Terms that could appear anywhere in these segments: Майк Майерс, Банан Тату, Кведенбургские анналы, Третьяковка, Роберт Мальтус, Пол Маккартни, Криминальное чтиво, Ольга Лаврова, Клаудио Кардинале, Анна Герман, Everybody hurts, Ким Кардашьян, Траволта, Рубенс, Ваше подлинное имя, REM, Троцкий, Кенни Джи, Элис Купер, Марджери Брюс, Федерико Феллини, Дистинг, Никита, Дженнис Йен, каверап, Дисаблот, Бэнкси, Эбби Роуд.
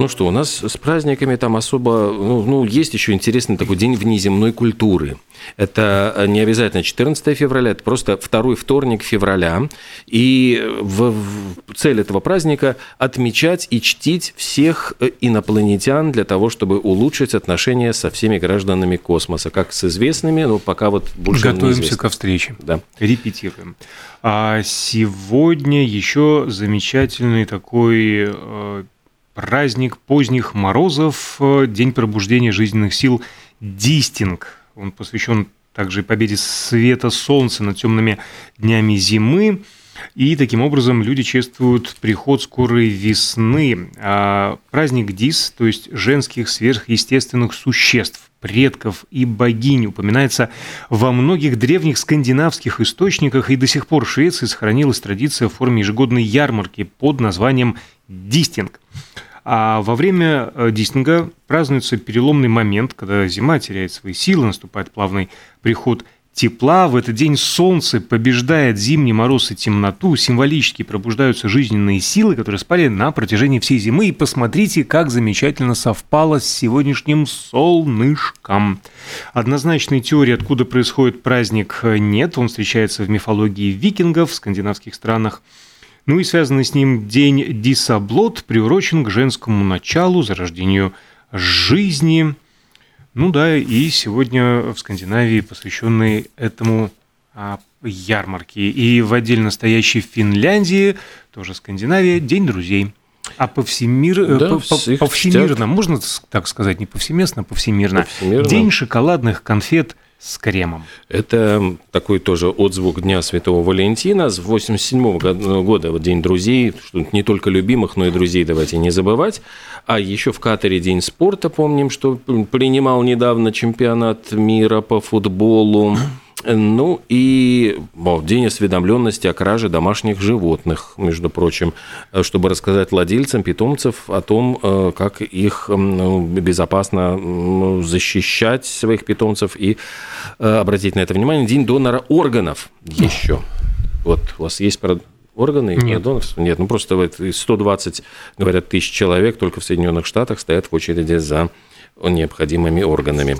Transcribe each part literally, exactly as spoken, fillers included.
Ну что, у нас с праздниками там особо... Ну, ну есть еще интересный такой день внеземной культуры. Это не обязательно четырнадцатое февраля, это просто второй вторник февраля. И в, в цель этого праздника отмечать и чтить всех инопланетян для того, чтобы улучшить отношения со всеми гражданами космоса. Как с известными, но пока вот больше неизвестно. Готовимся ко встрече. Да. Репетируем. А сегодня еще замечательный такой... праздник поздних морозов, день пробуждения жизненных сил Дистинг. Он посвящен также победе света солнца над темными днями зимы. И таким образом люди чествуют приход скорой весны. А праздник Дис, то есть женских сверхъестественных существ, предков и богинь, упоминается во многих древних скандинавских источниках, и до сих пор в Швеции сохранилась традиция в форме ежегодной ярмарки под названием «Дистинг». А во время Дистинга празднуется переломный момент, когда зима теряет свои силы, наступает плавный приход тепла. В этот день солнце побеждает зимний мороз и темноту, символически пробуждаются жизненные силы, которые спали на протяжении всей зимы. И посмотрите, как замечательно совпало с сегодняшним солнышком. Однозначной теории, откуда происходит праздник, нет. Он встречается в мифологии викингов, в скандинавских странах. Ну и связанный с ним день Дисаблот приурочен к женскому началу, зарождению жизни. Ну да, и сегодня в Скандинавии посвященный этому а, ярмарке. И в отдельно стоящей Финляндии, тоже Скандинавия, день друзей. А повсемир... да, по, по, повсемирно, чтят. Можно так сказать, не повсеместно, а повсемирно. повсемирно. День шоколадных конфет с кремом. Это такой тоже отзвук Дня Святого Валентина. С восемьдесят седьмого года вот День друзей, не только любимых, но и друзей давайте не забывать. А еще в Катаре День спорта, помним, что принимал недавно чемпионат мира по футболу. Ну и о, День осведомленности о краже домашних животных, между прочим, чтобы рассказать владельцам питомцев о том, как их безопасно защищать, своих питомцев, и обратить на это внимание. День донора органов еще. Вот у вас есть органы? Нет. Донорства? Нет, ну просто сто двадцать, говорят, тысяч человек только в Соединенных Штатах стоят в очереди за необходимыми органами.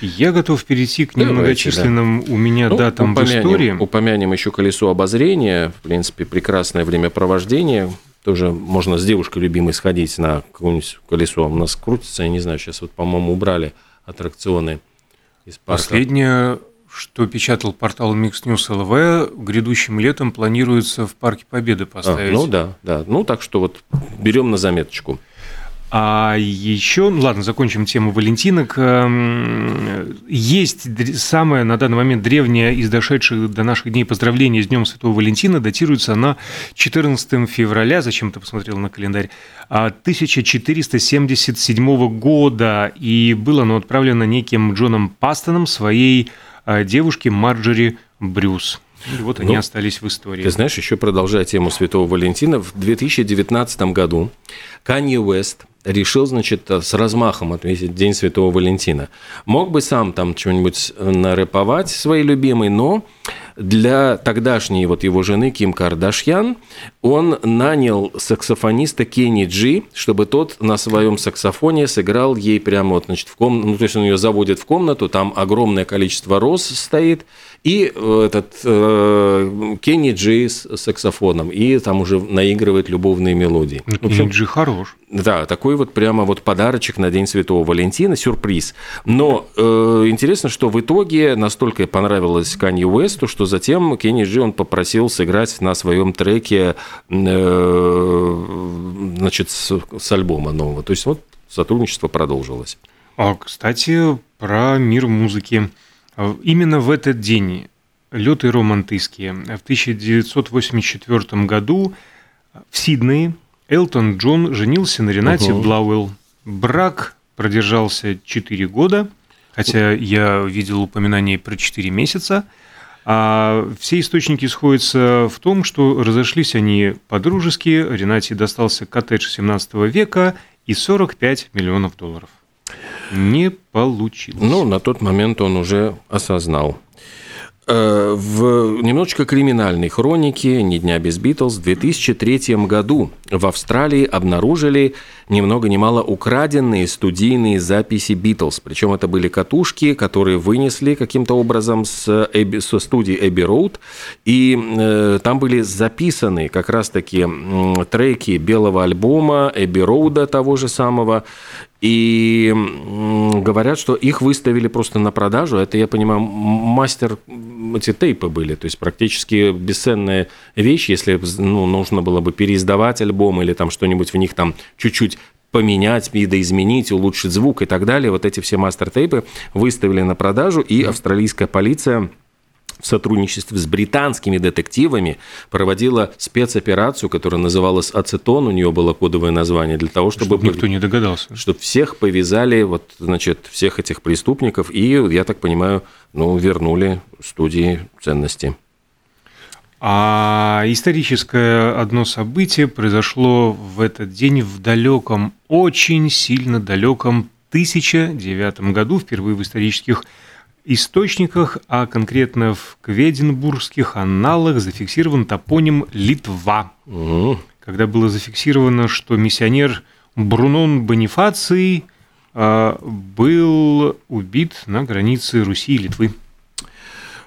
Я готов перейти к немногочисленным, да, у меня ну, датам в истории. Упомянем еще колесо обозрения. В принципе, прекрасное времяпровождение. Тоже можно с девушкой любимой сходить на какое-нибудь колесо. У нас крутится, я не знаю, сейчас вот, по-моему, убрали аттракционы из парка. Последнее, что печатал портал MixNews.lv, грядущим летом планируется в Парке Победы поставить. А, ну да, да. Ну так что вот берем на заметочку. А еще, ну ладно, закончим тему валентинок. Есть самое на данный момент древнее из дошедших до наших дней поздравление с Днем Святого Валентина. Датируется она четырнадцатое февраля, зачем ты посмотрел на календарь, тысяча четыреста семьдесят седьмого года. И было оно отправлено неким Джоном Пастоном своей девушке Марджери Брюс. И вот они ну, остались в истории. Ты знаешь, еще продолжая тему Святого Валентина, в две тысячи девятнадцатом году Канье Уэст решил, значит, с размахом отметить День Святого Валентина. Мог бы сам там что-нибудь нарэповать своей любимой, но для тогдашней вот его жены Ким Кардашьян он нанял саксофониста Кенни Джи, чтобы тот на своем саксофоне сыграл ей прямо вот, значит, в комнату. Ну, то есть он ее заводит в комнату, там огромное количество роз стоит, и этот э, Кенни Джи с саксофоном, и там уже наигрывает любовные мелодии. Кенни Джи хорош. Да, такой вот прямо вот подарочек на День Святого Валентина, сюрприз. Но э, интересно, что в итоге настолько понравилось Канье Уэсту, что затем Кенни Джи он попросил сыграть на своем треке э, значит, с, с альбома нового. То есть вот сотрудничество продолжилось. А, кстати, про мир музыки. Именно в этот день лёты романтические. В тысяча девятьсот восемьдесят четвёртом году в Сиднее Элтон Джон женился на Ренате угу. Блауэл. Брак продержался четыре года, хотя я видел упоминание про четыре месяца. А все источники сходятся в том, что разошлись они по-дружески. Ренате достался коттедж семнадцатого века и сорок пять миллионов долларов. Не получилось. Ну, на тот момент он уже осознал. э, в немножечко криминальной хронике «Ни дня без Битлз» в две тысячи третьем году в Австралии обнаружили ни много ни мало украденные студийные записи Битлз. Причем это были катушки, которые вынесли каким-то образом с Эбби, со студии Эбби Роуд. И э, там были записаны как раз-таки э, треки белого альбома Эбби Роуда того же самого. И говорят, что их выставили просто на продажу. Это, я понимаю, мастер... Эти тейпы были, то есть практически бесценная вещь. Если ну, нужно было бы переиздавать альбом или там что-нибудь в них там чуть-чуть поменять, видоизменить, улучшить звук и так далее, вот эти все мастер-тейпы выставили на продажу, и австралийская полиция... в сотрудничестве с британскими детективами проводила спецоперацию, которая называлась «Ацетон», у нее было кодовое название, для того, чтобы... Чтобы никто не догадался. Чтобы всех повязали, вот, значит, всех этих преступников, и, я так понимаю, ну, вернули студии ценности. А историческое одно событие произошло в этот день в далеком, очень сильно далеком тысяча девятом году, впервые в исторических источниках, а конкретно в Кведенбургских анналах зафиксирован топоним Литва, угу. Когда было зафиксировано, что миссионер Брунон Бонифаций э, был убит на границе Руси и Литвы.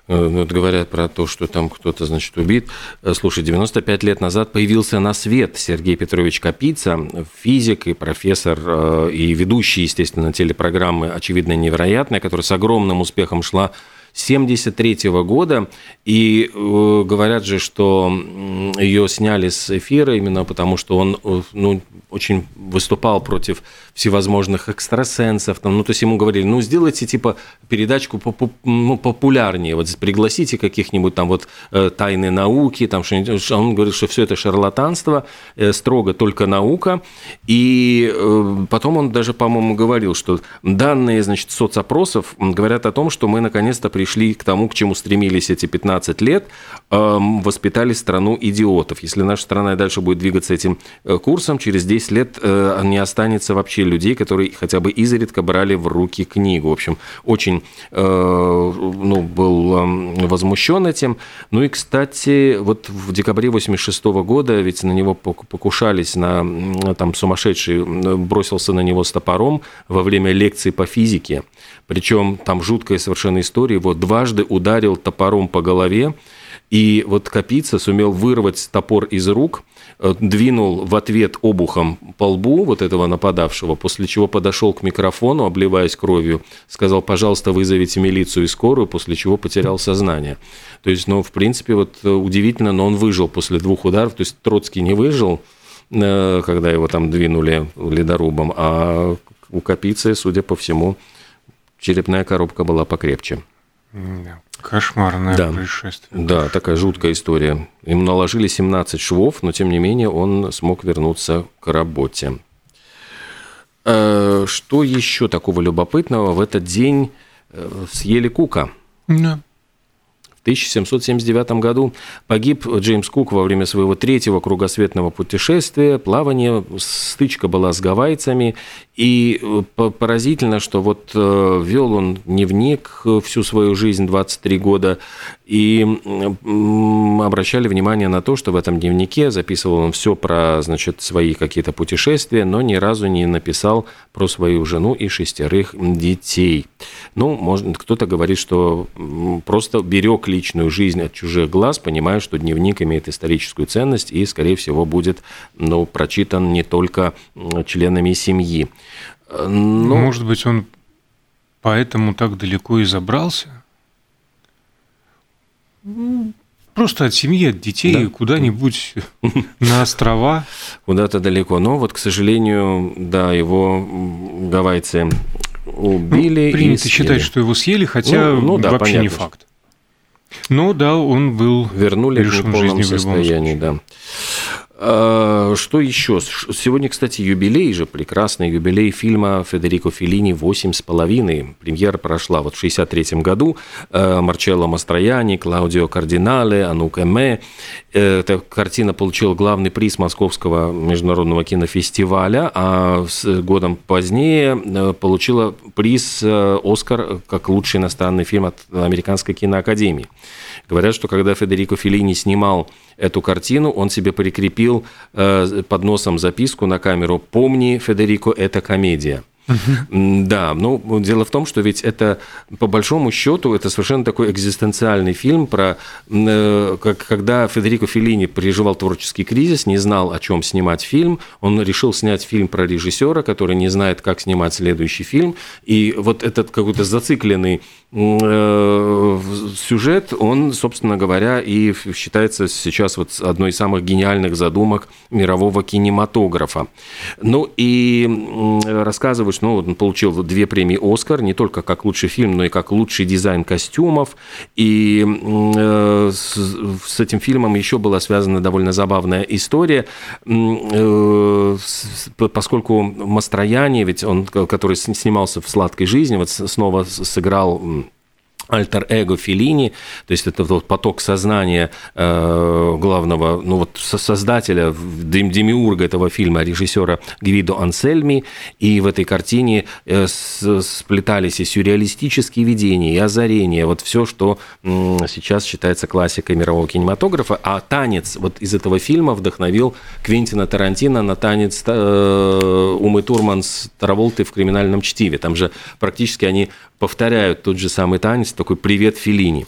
Вот говорят про то, что там кто-то, значит, убит. Слушай, девяносто пять лет назад появился на свет Сергей Петрович Капица, физик и профессор, и ведущий, естественно, телепрограммы «Очевидное, невероятное», которая с огромным успехом шла с семьдесят третьего года. И говорят же, что ее сняли с эфира именно потому, что он ну, очень выступал против всевозможных экстрасенсов. Там, ну, то есть ему говорили, ну, сделайте, типа, передачку попу- ну, популярнее, вот пригласите каких-нибудь там вот тайны науки, там что-нибудь. Он говорит, что все это шарлатанство, строго только наука. И потом он даже, по-моему, говорил, что данные, значит, соцопросов говорят о том, что мы наконец-то пришли к тому, к чему стремились эти пятнадцать лет, воспитали страну идиотов. Если наша страна и дальше будет двигаться этим курсом, через десять лет не останется вообще людей, которые хотя бы изредка брали в руки книгу. В общем, очень э, ну, был э, возмущен этим. Ну и, кстати, вот в декабре восемьдесят шестого года, ведь на него покушались, на, там сумасшедший бросился на него с топором во время лекции по физике. Причем там жуткая совершенно история. Его дважды ударил топором по голове, и вот Капица сумел вырвать топор из рук, двинул в ответ обухом по лбу вот этого нападавшего, после чего подошел к микрофону, обливаясь кровью, сказал, пожалуйста, вызовите милицию и скорую, после чего потерял сознание. То есть, ну, в принципе, вот удивительно, но он выжил после двух ударов, то есть Троцкий не выжил, когда его там двинули ледорубом, а у Капицы, судя по всему, черепная коробка была покрепче. Кошмарное да. происшествие. Да, такая жуткая история. Ему наложили семнадцать швов, но, тем не менее, он смог вернуться к работе. Что еще такого любопытного? В этот день съели Кука. Да. В тысяча семьсот семьдесят девятом году погиб Джеймс Кук во время своего третьего кругосветного путешествия, плавания, стычка была с гавайцами, и поразительно, что вот вел он дневник всю свою жизнь, двадцать три года, и обращали внимание на то, что в этом дневнике записывал он все про, значит, свои какие-то путешествия, но ни разу не написал про свою жену и шестерых детей. Ну, может, кто-то говорит, что просто берег личную жизнь от чужих глаз, понимая, что дневник имеет историческую ценность и, скорее всего, будет, ну, прочитан не только членами семьи. Но... Может быть, он поэтому так далеко и забрался? Просто от семьи, от детей, да? Куда-нибудь на острова. Куда-то далеко. Но вот, к сожалению, да, его гавайцы убили. Ну, принято считать, что его съели, хотя ну, ну, да, вообще понятно. Не факт. Ну да, он был. Вернули в неполном состоянии, да. Что еще? Сегодня, кстати, юбилей же, прекрасный юбилей фильма Федерико Феллини «Восемь с половиной». Премьера прошла вот в шестьдесят третьем году. Марчелло Мастрояни, Клаудио Кардинале, Анук Эме. Эта картина получила главный приз Московского международного кинофестиваля, а годом позднее получила приз «Оскар» как лучший иностранный фильм от Американской киноакадемии. Говорят, что когда Федерико Феллини снимал эту картину, он себе прикрепил э, под носом записку на камеру «Помни, Федерико, это комедия». Uh-huh. Да, ну, дело в том, что ведь это, по большому счету, это совершенно такой экзистенциальный фильм, про, э, как, когда Федерико Феллини переживал творческий кризис, не знал, о чем снимать фильм, он решил снять фильм про режиссера, который не знает, как снимать следующий фильм, и вот этот какой-то зацикленный э, сюжет, он, собственно говоря, и считается сейчас вот одной из самых гениальных задумок мирового кинематографа. Ну, и э, рассказываю, ну, он получил две премии «Оскар», не только как лучший фильм, но и как лучший дизайн костюмов. И э, с, с этим фильмом еще была связана довольно забавная история, э, с, поскольку Мастрояни, ведь он, который снимался в «Сладкой жизни», вот снова сыграл альтер-эго Феллини, то есть это вот поток сознания э, главного, ну вот создателя, дем- демиурга этого фильма, режиссера Гвидо Ансельми, и в этой картине э, с- сплетались и сюрреалистические видения, и озарения, вот все, что э, сейчас считается классикой мирового кинематографа, а танец вот из этого фильма вдохновил Квинтина Тарантино на танец э, Умы Турман с Траволты в «Криминальном чтиве», там же практически они повторяют тот же самый танец, такой «Привет, Феллини».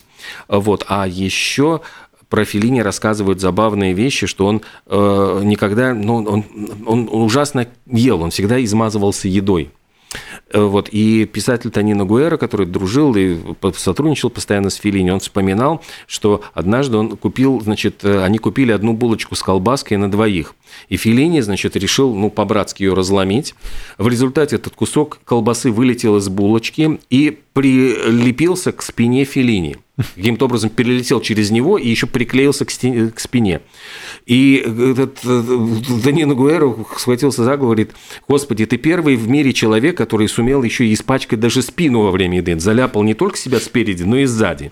Вот. А еще про Феллини рассказывают забавные вещи, что он э, никогда... Ну, он, он ужасно ел, он всегда измазывался едой. Вот. И писатель Тонино Гуэрра, который дружил и сотрудничал постоянно с Феллини, он вспоминал, что однажды он купил, значит, они купили одну булочку с колбаской на двоих. И Феллини, значит, решил, ну, по-братски ее разломить. В результате этот кусок колбасы вылетел из булочки и прилепился к спине Феллини. Каким-то образом перелетел через него и еще приклеился к, стене, к спине. И этот Тонино Гуэрра схватился за голову, говорит: «Господи, ты первый в мире человек, который сумел еще и испачкать даже спину во время еды. Заляпал не только себя спереди, но и сзади».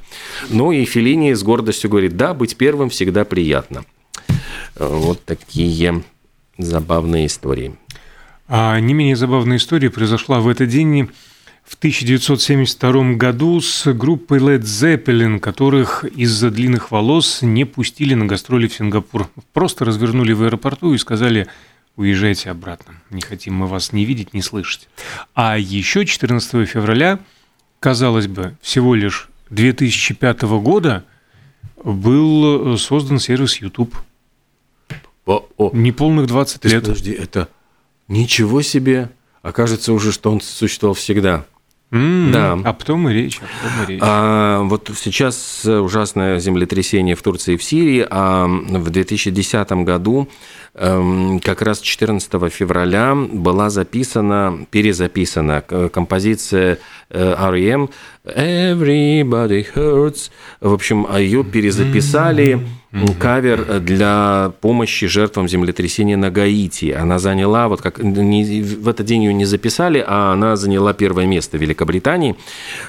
Ну и Феллини с гордостью говорит: «Да, быть первым всегда приятно». Вот такие забавные истории. А не менее забавная история произошла в этот день в тысяча девятьсот семьдесят втором году с группой Led Zeppelin, которых из-за длинных волос не пустили на гастроли в Сингапур. Просто развернули в аэропорту и сказали: «Уезжайте обратно, не хотим мы вас ни видеть, ни слышать». А еще четырнадцатого февраля, казалось бы, всего лишь две тысячи пятого года был создан сервис YouTube. Неполных двадцать лет. Подожди, это ничего себе. Окажется уже, что он существовал всегда. Mm-hmm. Да. А потом и речь. А потом и речь. А, вот сейчас ужасное землетрясение в Турции и в Сирии, а в две тысячи десятом году, как раз четырнадцатого февраля, была записана, перезаписана композиция ар и эм «Everybody Hurts». В общем, ее перезаписали, mm-hmm. кавер для помощи жертвам землетрясения на Гаити. Она заняла, вот как не, в этот день ее не записали, а она заняла первое место в Великобритании.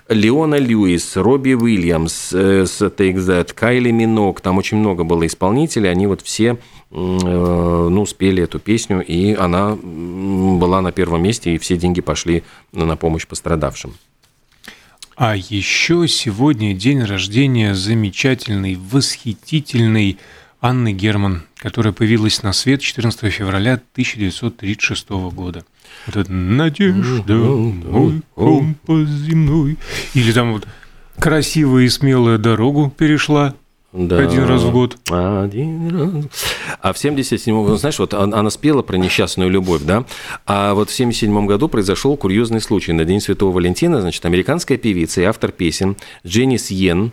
Леона Льюис, Робби Уильямс, Take That, Кайли Минок, там очень много было исполнителей, они вот все... ну, спели эту песню, и она была на первом месте, и все деньги пошли на помощь пострадавшим. А еще сегодня день рождения замечательной, восхитительной Анны Герман, которая появилась на свет четырнадцатого февраля тысяча девятьсот тридцать шестого года. Вот это «Надежда, мой компас земной». Или там вот «Красивая и смелая дорогу перешла». Да. Один раз в год. Один раз. А в семьдесят седьмом году, знаешь, вот она спела про несчастную любовь, да? А вот в семьдесят седьмом году произошел курьезный случай. На День Святого Валентина, значит, американская певица и автор песен Дженнис Йен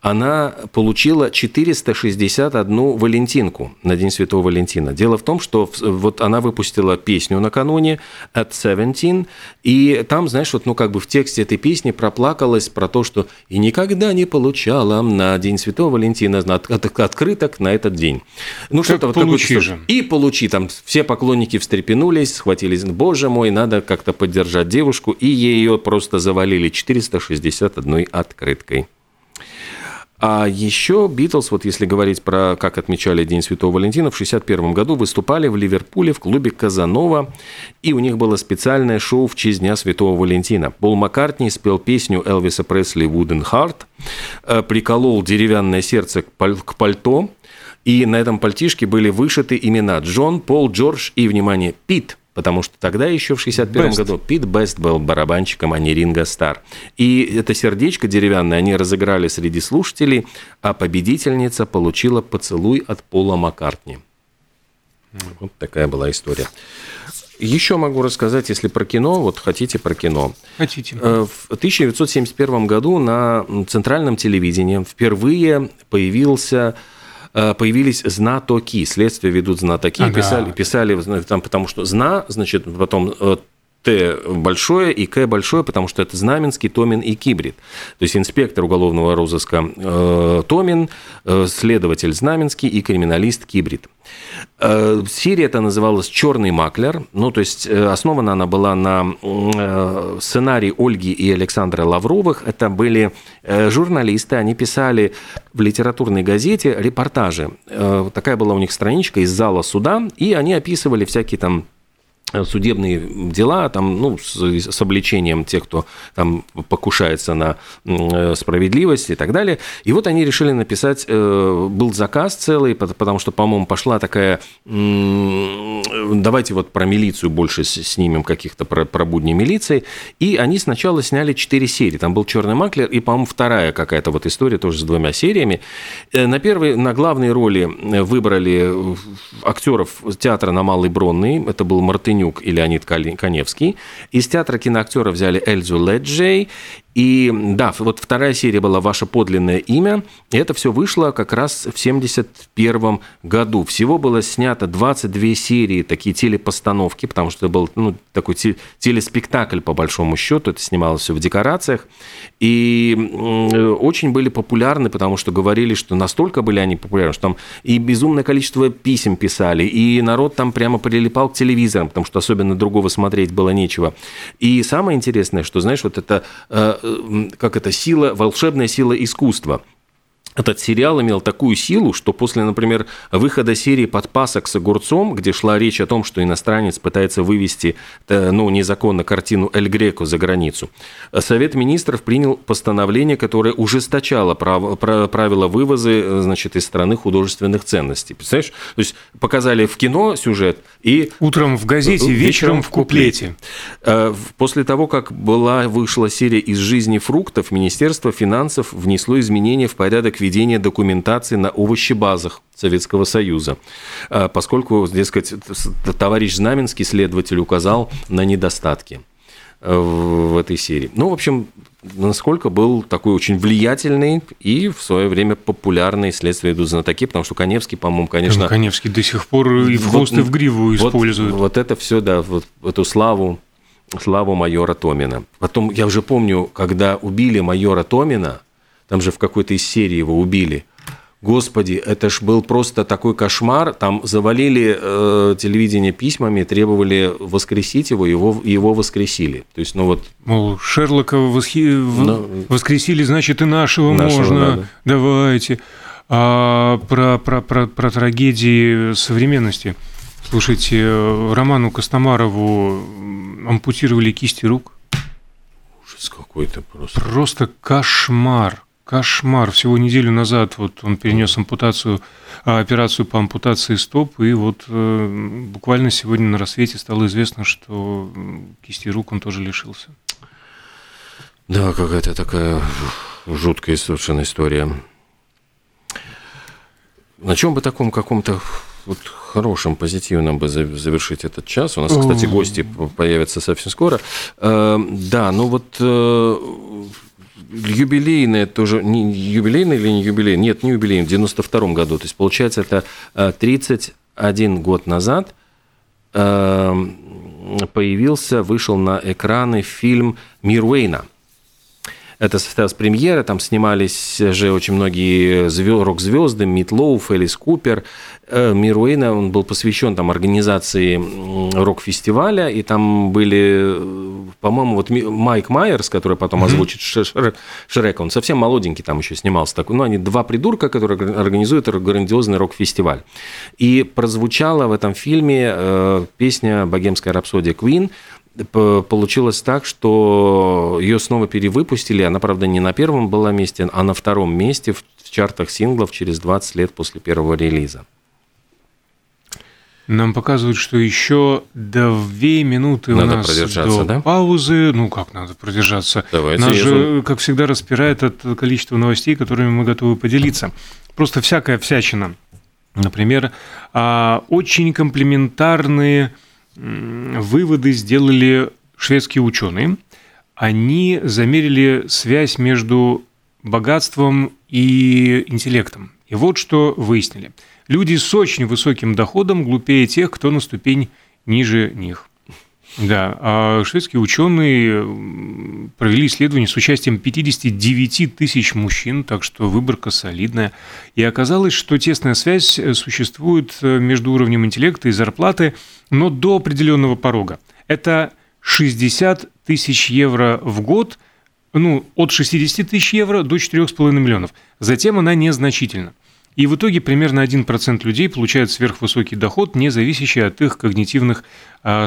она получила четыреста шестьдесят одну валентинку на День Святого Валентина. Дело в том, что вот она выпустила песню накануне «At Seventeen», и там, знаешь, вот, ну, как бы в тексте этой песни проплакалась про то, что «и никогда не получала на День Святого Валентина от, от, открыток на этот день». Ну, что-то вот получи же. И получи. Там все поклонники встрепенулись, схватились. Боже мой, надо как-то поддержать девушку. И ее просто завалили четыреста шестьдесят одной открыткой. А еще Битлз, вот если говорить про, как отмечали День Святого Валентина, в шестьдесят первом году выступали в Ливерпуле в клубе «Казанова», и у них было специальное шоу в честь Дня Святого Валентина. Пол Маккартни спел песню Элвиса Пресли «Wooden Heart», приколол деревянное сердце к пальто, и на этом пальтишке были вышиты имена Джон, Пол, Джордж и, внимание, Пит. Потому что тогда еще в шестьдесят первом году Пит Бест был барабанщиком, а не Ринго Стар. И это сердечко деревянное они разыграли среди слушателей, а победительница получила поцелуй от Пола Маккартни. Вот такая была история. Еще могу рассказать, если про кино, вот хотите про кино. Хотите. В тысяча девятьсот семьдесят первом году на центральном телевидении впервые появился... появились знатоки, следствие ведут знатоки, ага. писали, писали там, потому что «зна», значит, потом «т» большое и «к» большое, потому что это Знаменский, Томин и Кибрид. То есть инспектор уголовного розыска э, Томин, э, следователь Знаменский и криминалист Кибрид. Э, серия эта называлась «Черный маклер». Ну, то есть э, основана она была на э, сценарии Ольги и Александра Лавровых. Это были э, журналисты, они писали в литературной газете репортажи. Э, такая была у них страничка из зала суда, и они описывали всякие там судебные дела, там, ну, с, с обличением тех, кто там покушается на справедливость и так далее. И вот они решили написать, э, был заказ целый, потому что, по-моему, пошла такая, э, давайте вот про милицию больше снимем, каких-то про, про будни милиции. И они сначала сняли четыре серии. Там был «Черный маклер» и, по-моему, вторая какая-то вот история тоже с двумя сериями. На первой, на главной роли выбрали актеров театра на Малой Бронной. Это был Мартынюк и Леонид Каневский. Из театра киноактера взяли Эльзу Леджей. И да, вот вторая серия была «Ваше подлинное имя». И это все вышло как раз в семьдесят первом году. Всего было снято двадцать две серии, такие телепостановки, потому что это был, ну, такой телеспектакль, по большому счету. Это снималось все в декорациях. И очень были популярны, потому что говорили, что настолько были они популярны, что там и безумное количество писем писали, и народ там прямо прилипал к телевизорам, потому что особенно другого смотреть было нечего. И самое интересное, что, знаешь, вот это... как это, сила, волшебная сила искусства. Этот сериал имел такую силу, что после, например, выхода серии «Подпасок с огурцом», где шла речь о том, что иностранец пытается вывести, ну, незаконно картину «Эль Греко» за границу, Совет министров принял постановление, которое ужесточало прав... правила вывоза, значит, из страны художественных ценностей. Представляешь? То есть показали в кино сюжет и... Утром в газете, вечером, вечером в куплете. После того, как была, вышла серия «Из жизни фруктов», Министерство финансов внесло изменения в порядок ведения документации на овощебазах Советского Союза, поскольку, дескать, товарищ Знаменский, следователь, указал на недостатки в этой серии. Ну, в общем, насколько был такой очень влиятельный и в свое время популярный «Следствие идут знатоки», потому что Каневский, по-моему, конечно... Каневский до сих пор и в хвост, вот, и в гриву используют. Вот, вот это все, да, вот эту славу, славу майора Томина. Потом, я уже помню, когда убили майора Томина, там же в какой-то из серий его убили. Господи, это ж был просто такой кошмар. Там завалили э, телевидение письмами, требовали воскресить его, его, его воскресили. То есть, ну вот... Мол, Шерлока восхи... Но... воскресили, значит, и нашего, нашего можно. Надо. Давайте. А про, про, про, про трагедии современности. Слушайте, Роману Костомарову ампутировали кисти рук. Какой-то просто. Просто кошмар. Кошмар. Всего неделю назад вот он перенес ампутацию, операцию по ампутации стоп, и вот э, буквально сегодня на рассвете стало известно, что кисти рук он тоже лишился. Да, какая-то такая жуткая совершенно история. На чем бы таком каком-то... Вот хорошим, позитивным бы завершить этот час. У нас, кстати, гости появятся совсем скоро. Да, ну вот юбилейное тоже, не, юбилейное или не юбилейное? Нет, не юбилейное, в девяносто втором году. То есть, получается, это тридцать один год назад появился, вышел на экраны фильм «Мир Уэйна». Это состоялась премьера, там снимались же очень многие звезд, рок-звезды, Мит Лоуф, Элис Купер. «Мир Уэйна», он был посвящен там организации рок-фестиваля, и там были, по-моему, вот Майк Майерс, который потом озвучит mm-hmm. Шрека, он совсем молоденький там еще снимался. Такой. Ну, они два придурка, которые организуют грандиозный рок-фестиваль. И прозвучала в этом фильме песня «Богемская рапсодия» Queen. Получилось так, что ее снова перевыпустили. Она, правда, не на первом была месте, а на втором месте в чартах синглов через двадцать лет после первого релиза. Нам показывают, что еще две минуты надо у нас до да? паузы. Ну, как надо продержаться? Давайте нас езжу. Же, как всегда, распирает от количества новостей, которыми мы готовы поделиться. Просто всякая всячина. Например, очень комплиментарные выводы сделали шведские ученые. Они замерили связь между богатством и интеллектом. И вот что выяснили. Люди с очень высоким доходом глупее тех, кто на ступень ниже них. Да, а шведские ученые провели исследование с участием пятьдесят девять тысяч мужчин, так что выборка солидная. И оказалось, что тесная связь существует между уровнем интеллекта и зарплаты, но до определенного порога. Это шестьдесят тысяч евро в год, ну, от шестьдесят тысяч евро до четыре с половиной миллионов. Затем она незначительна. И в итоге примерно один процент людей получают сверхвысокий доход, не зависящий от их когнитивных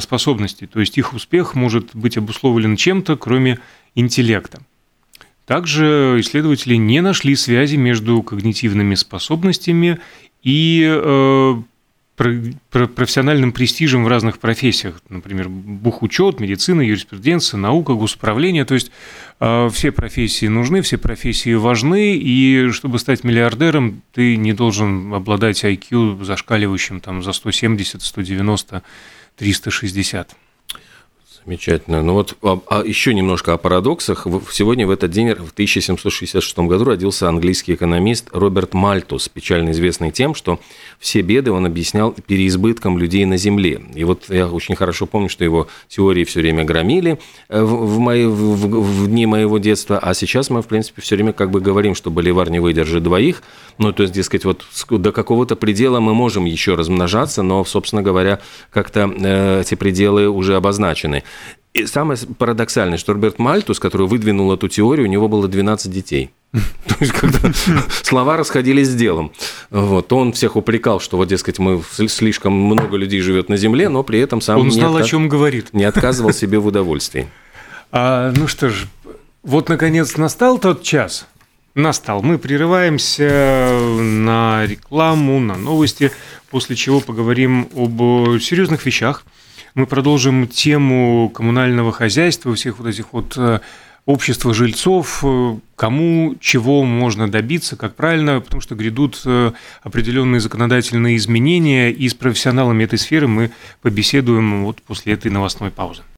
способностей. То есть их успех может быть обусловлен чем-то, кроме интеллекта. Также исследователи не нашли связи между когнитивными способностями и профессиональным престижем в разных профессиях. Например, бухучет, медицина, юриспруденция, наука, госуправление. То есть все профессии нужны, все профессии важны, и чтобы стать миллиардером, ты не должен обладать ай кью зашкаливающим там, за сто семьдесят, сто девяносто, триста шестьдесят. Замечательно. Ну вот а, а еще немножко о парадоксах. Сегодня в этот день, в тысяча семьсот шестьдесят шестом году, родился английский экономист Роберт Мальтус, печально известный тем, что все беды он объяснял переизбытком людей на Земле. И вот я очень хорошо помню, что его теории все время громили в, в, мои, в, в дни моего детства, а сейчас мы, в принципе, все время как бы говорим, что боливар не выдержит двоих. Ну, то есть, дескать, вот до какого-то предела мы можем еще размножаться, но, собственно говоря, как-то эти пределы уже обозначены. И самое парадоксальное, что Роберт Мальтус, который выдвинул эту теорию, у него было двенадцать детей. То есть, когда слова расходились с делом. Вот. Он всех упрекал, что, вот, дескать, мы слишком много людей живет на Земле, но при этом сам он знал, не отка... о чем говорит. Не отказывал себе в удовольствии. А, ну что ж, вот, наконец, настал тот час. Настал. Мы прерываемся на рекламу, на новости, после чего поговорим об серьезных вещах. Мы продолжим тему коммунального хозяйства, всех вот этих вот общества жильцов, кому чего можно добиться, как правильно, потому что грядут определенные законодательные изменения, и с профессионалами этой сферы мы побеседуем вот после этой новостной паузы.